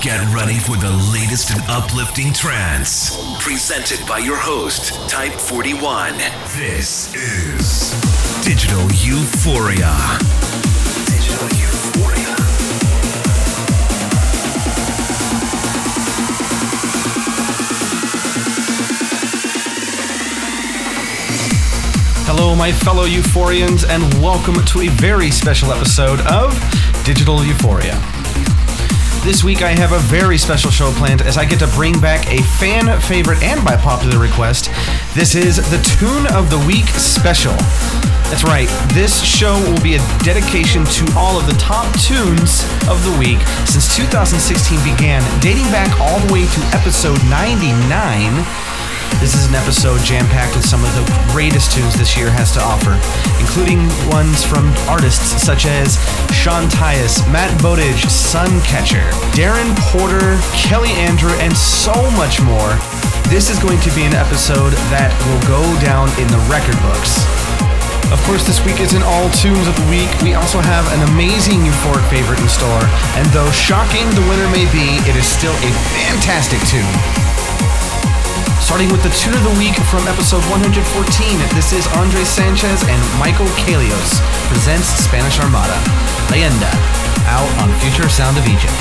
Get ready for the latest and uplifting trance, presented by your host, Type 41. This is Digital Euphoria. Digital Euphoria. Hello, my fellow Euphorians, and welcome to a very special episode of Digital Euphoria. This week I have a very special show planned as I get to bring back a fan favorite and by popular request. This is the Tune of the Week special. That's right, this show will be a dedication to all of the top tunes of the week since 2016 began, dating back all the way to episode 99. This is an episode jam-packed with some of the greatest tunes this year has to offer, including ones from artists such as Sean Tyus, Matt Bodage, Suncatcher, Darren Porter, Kelly Andrews, and so much more. This is going to be an episode that will go down in the record books. Of course, this week is an all tunes of the week. We also have an amazing euphoric favorite in store, and though shocking the winner may be, it is still a fantastic tune. Starting with the Tune of the Week from episode 114, this is Andre Sanchez and Michael Calios presents Spanish Armada, Leyenda, out on Future Sound of Egypt.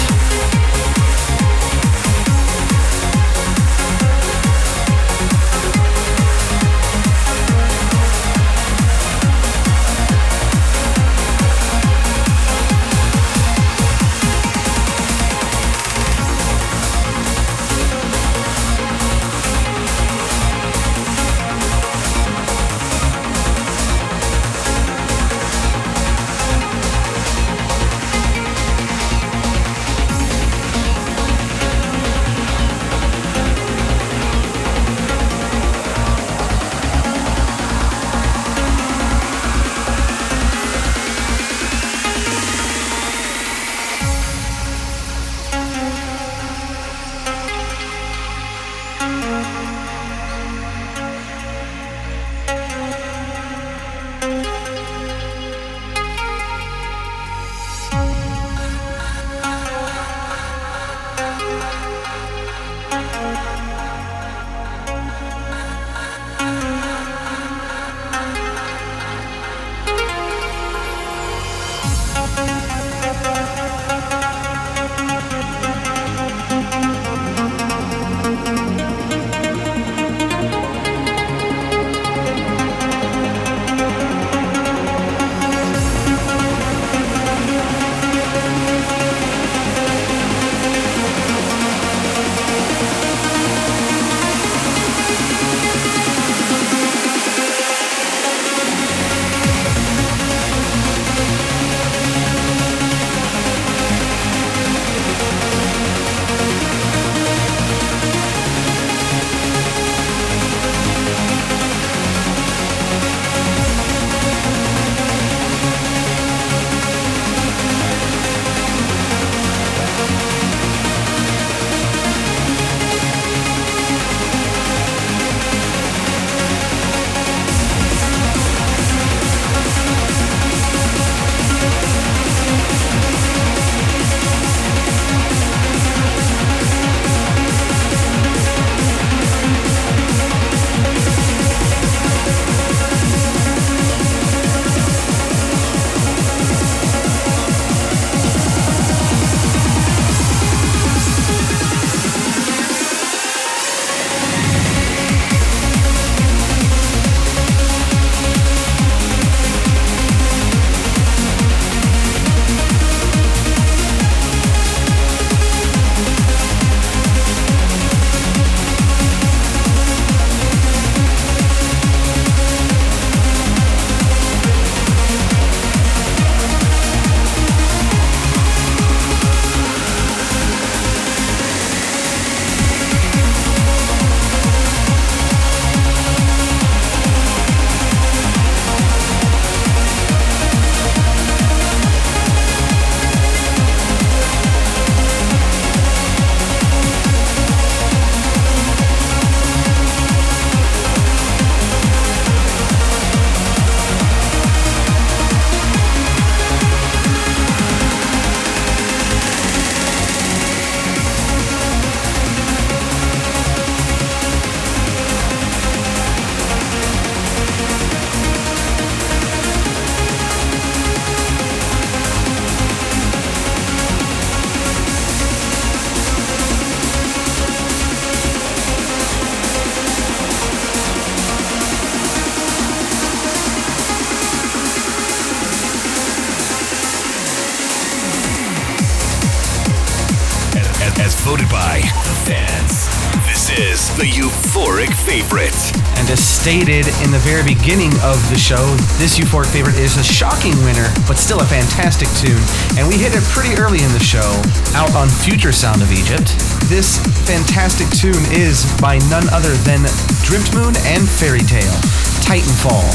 the euphoric favorite. And as stated in the very beginning of the show, this euphoric favorite is a shocking winner, but still a fantastic tune. And we hit it pretty early in the show, out on Future Sound of Egypt. This fantastic tune is by none other than Drift Moon and Fairytale, Titanfall.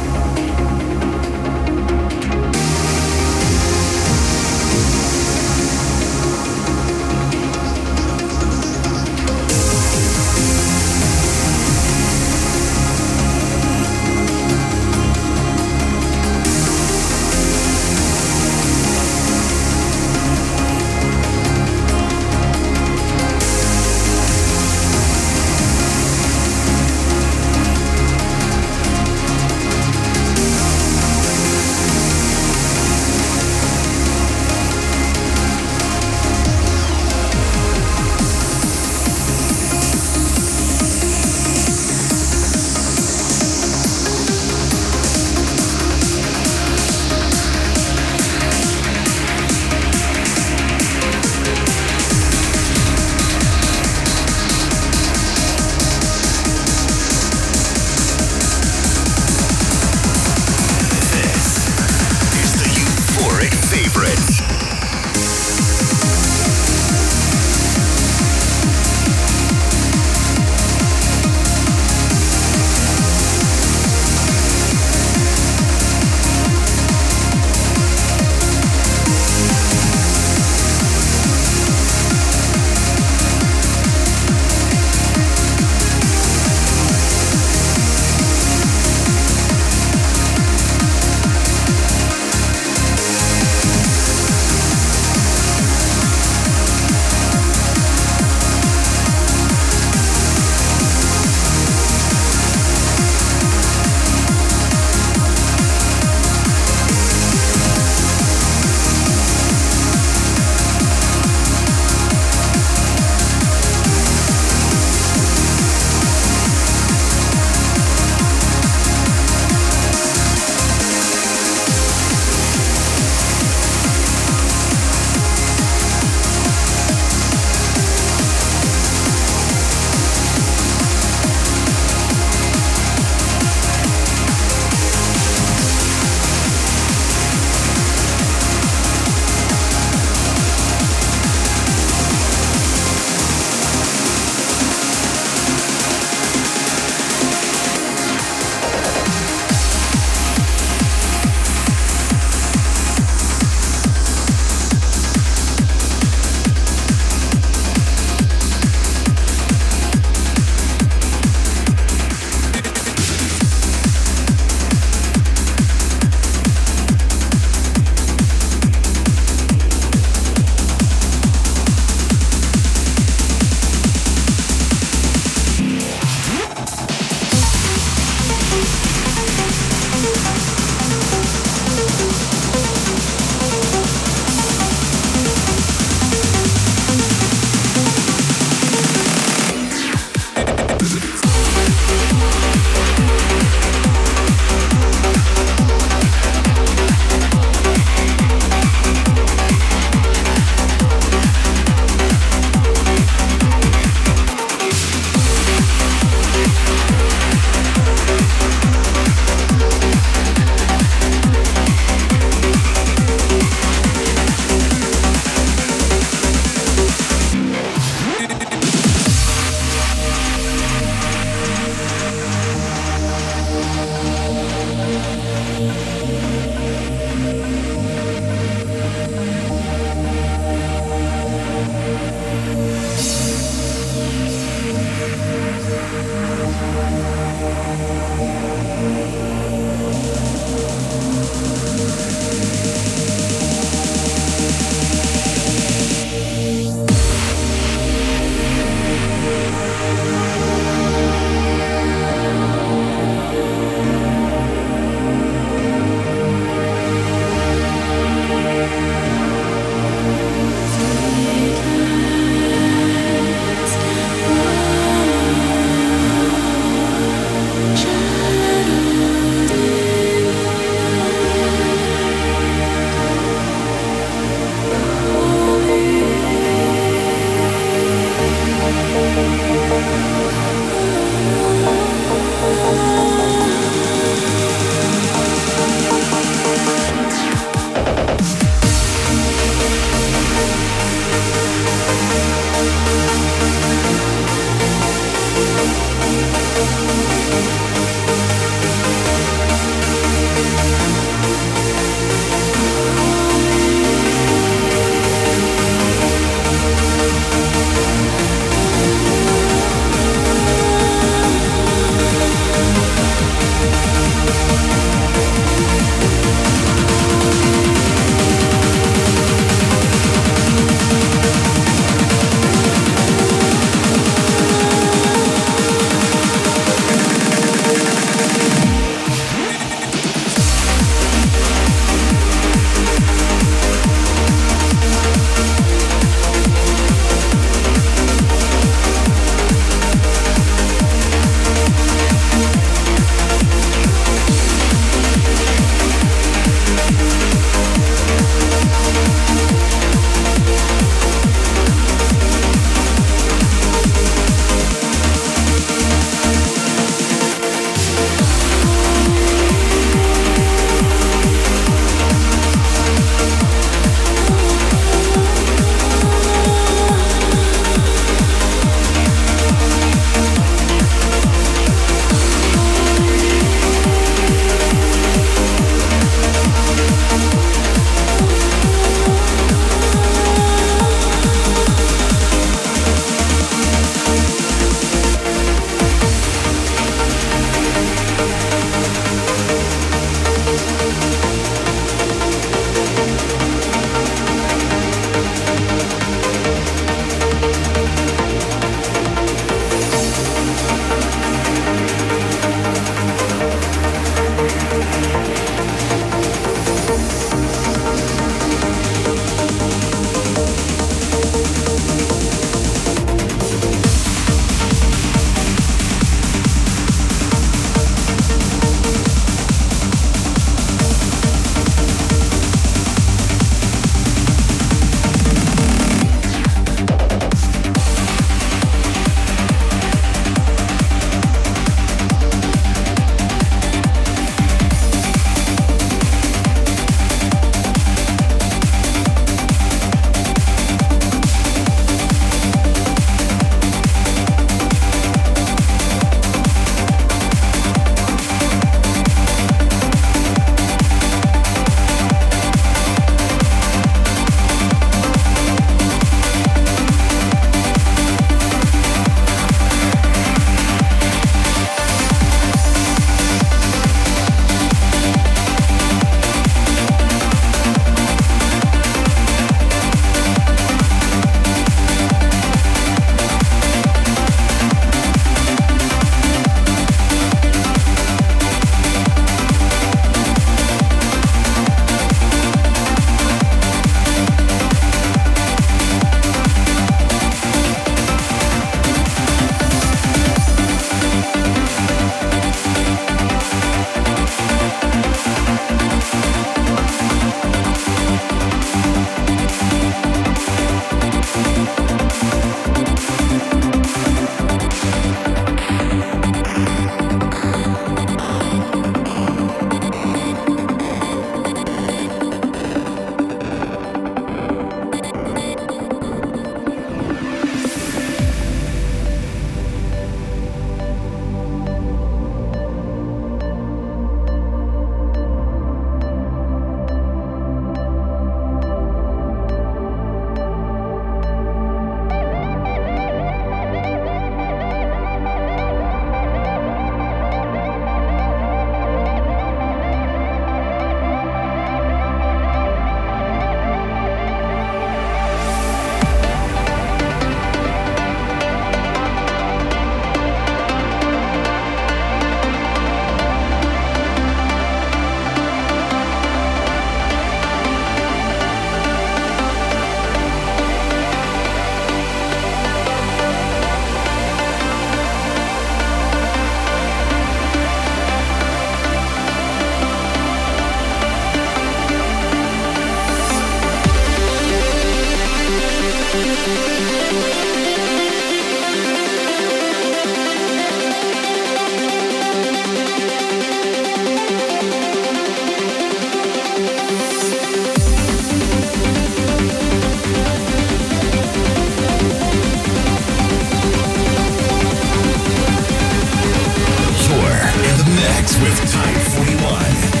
tracks with Type 41.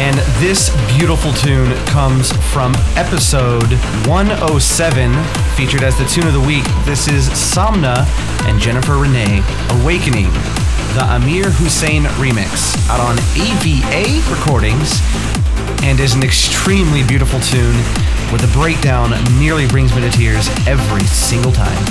And this beautiful tune comes from episode 107, featured as the tune of the week. This is Somna and Jennifer Renee, Awakening, the Amir Hussein remix, out on AVA recordings, and is an extremely beautiful tune where the breakdown nearly brings me to tears every single time.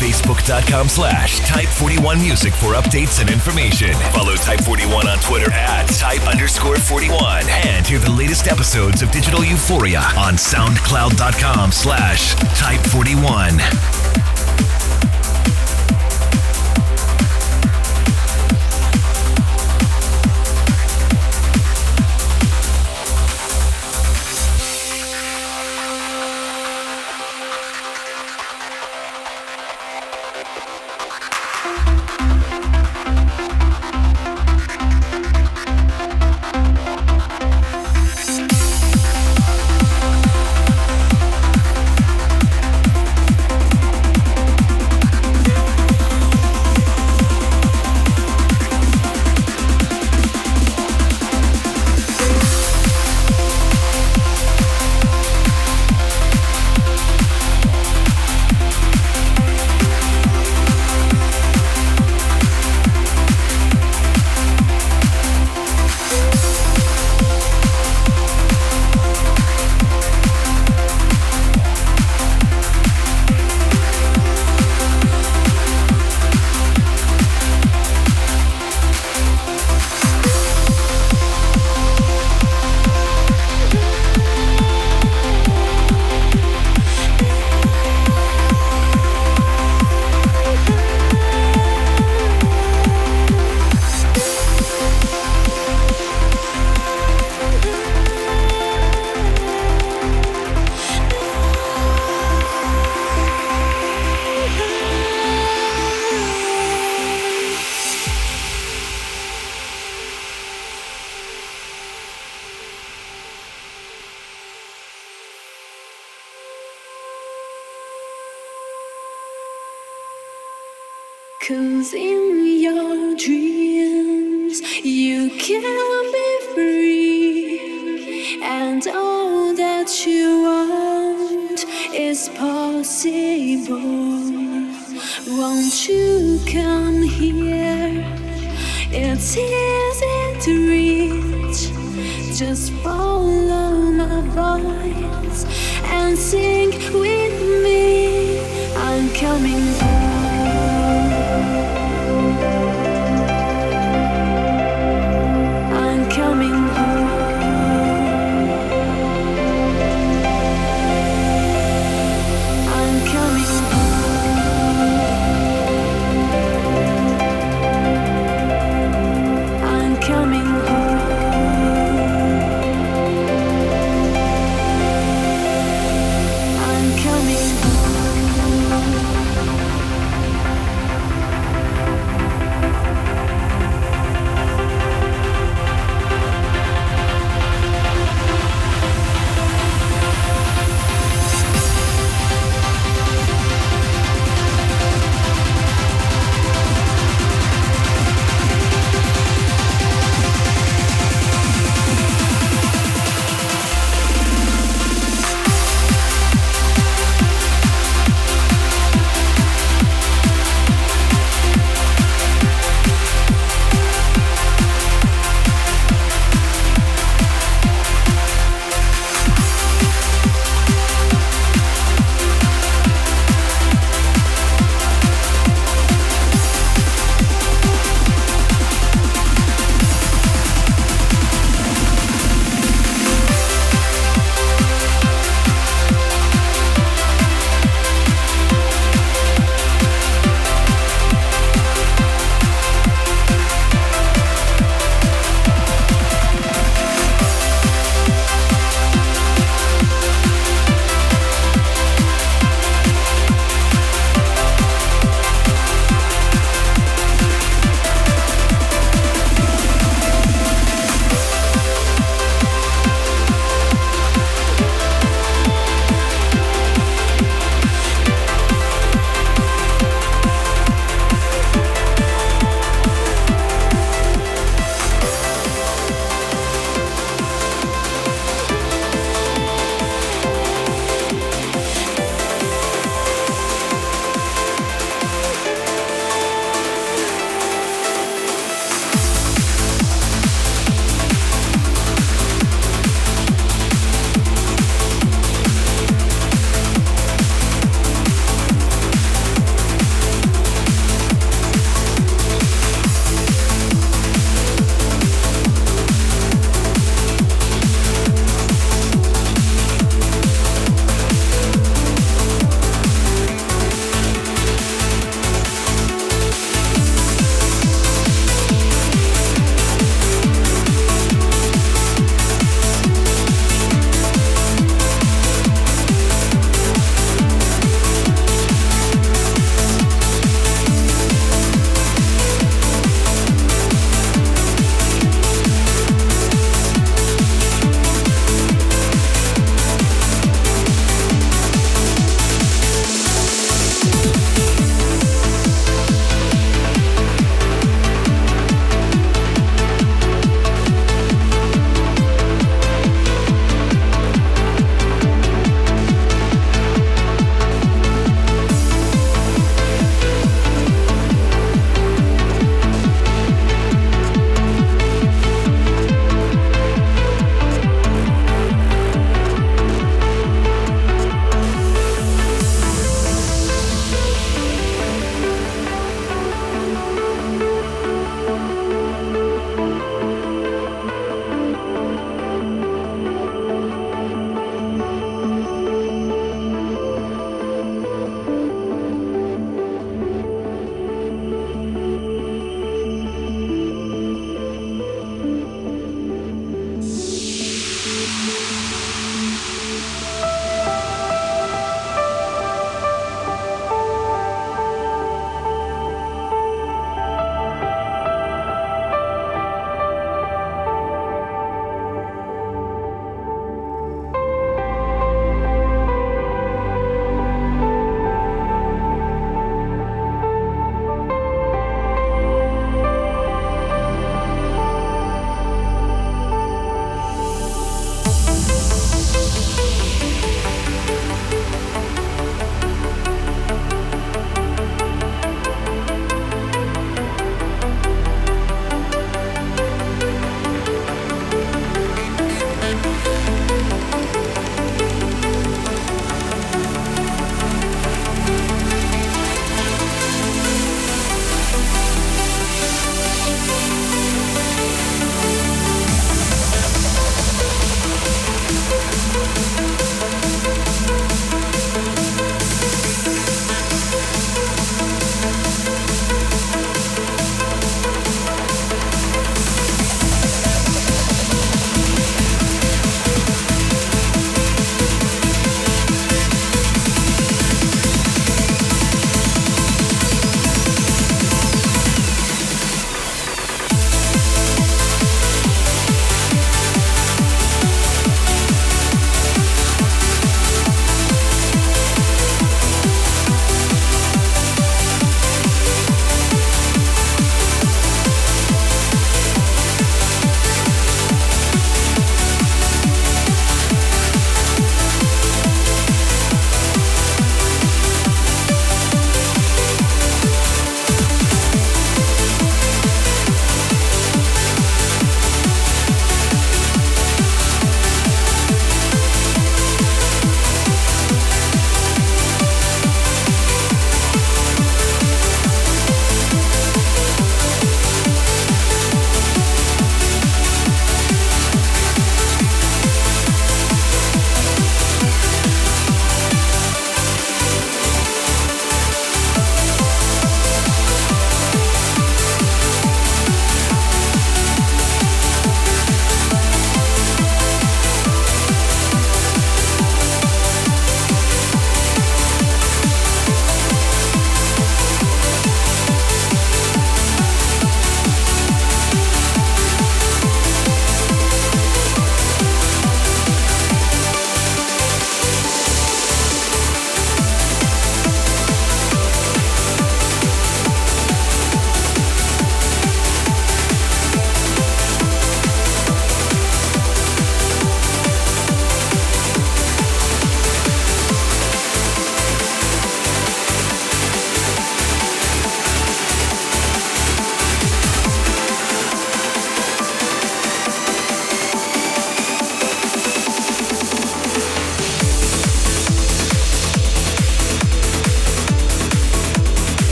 Facebook.com/Type41Music for updates and information. Follow Type 41 on Twitter @Type_41. And hear the latest episodes of Digital Euphoria on SoundCloud.com/Type41.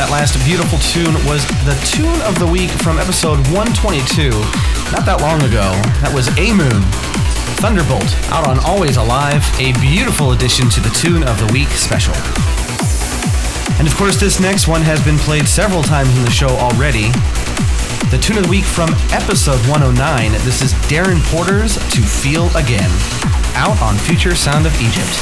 That last beautiful tune was the tune of the week from episode 122. Not that long ago, that was A Moon, Thunderbolt, out on Always Alive, a beautiful addition to the Tune of the Week special. And of course, this next one has been played several times in the show already. The Tune of the Week from episode 109, this is Darren Porter's To Feel Again, out on Future Sound of Egypt.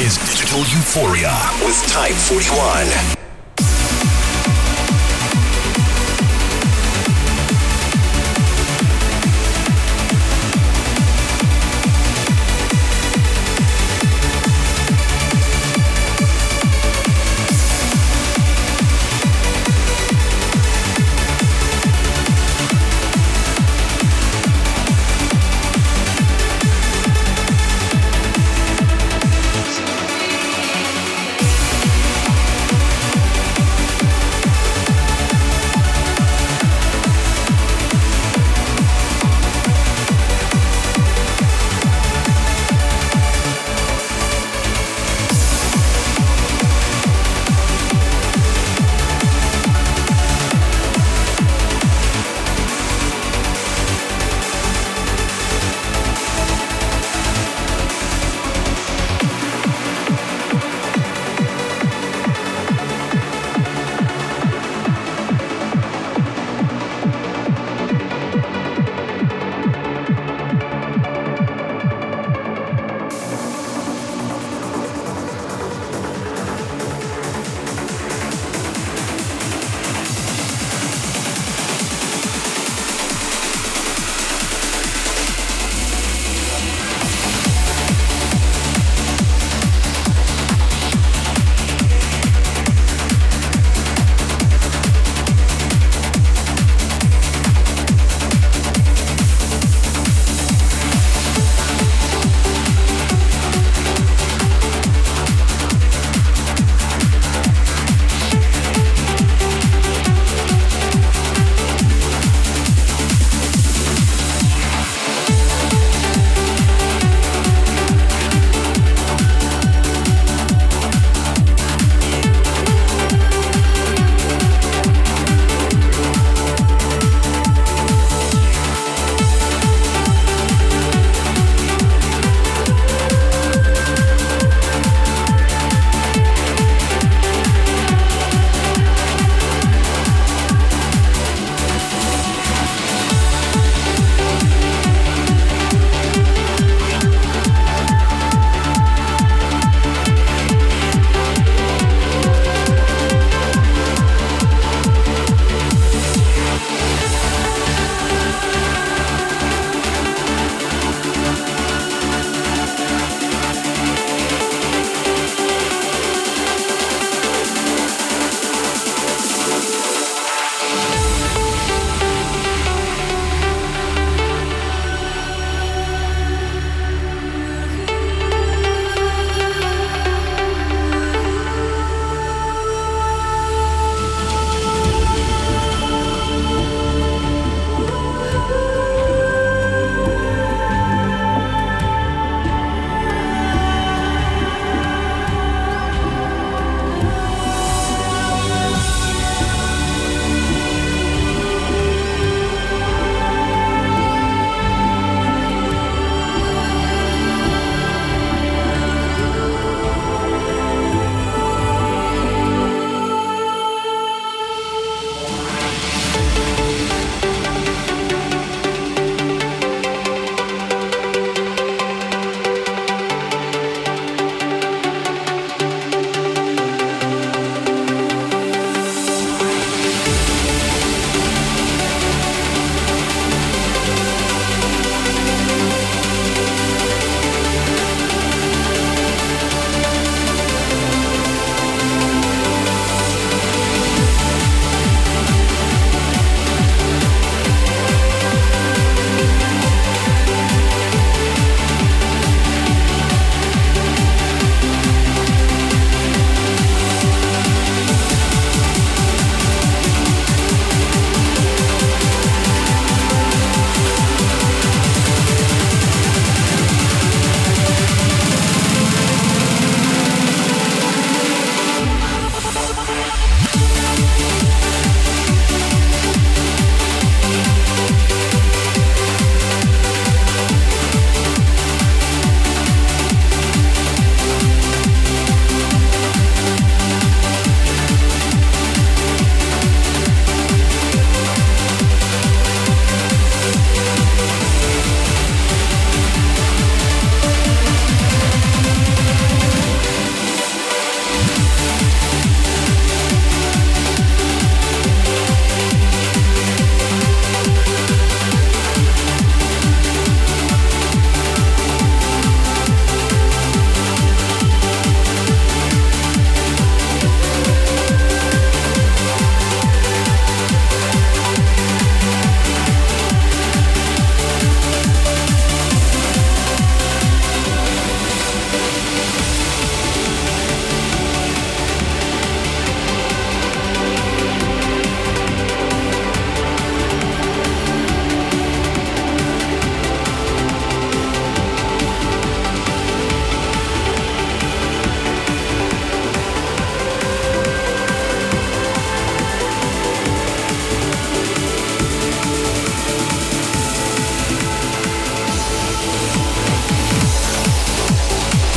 Is Digital Euphoria with Type 41.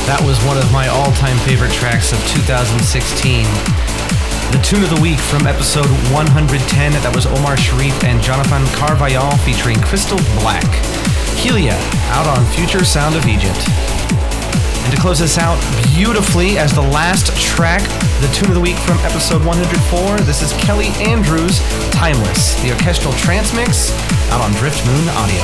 That was one of my all-time favorite tracks of 2016. The tune of the week from episode 110, that was Omar Sharif and Jonathan Carvajal featuring Crystal Black. Helia, out on Future Sound of Egypt. And to close this out beautifully as the last track, the tune of the week from episode 104, this is Kelly Andrews, Timeless, the orchestral trance mix, out on Drift Moon Audio.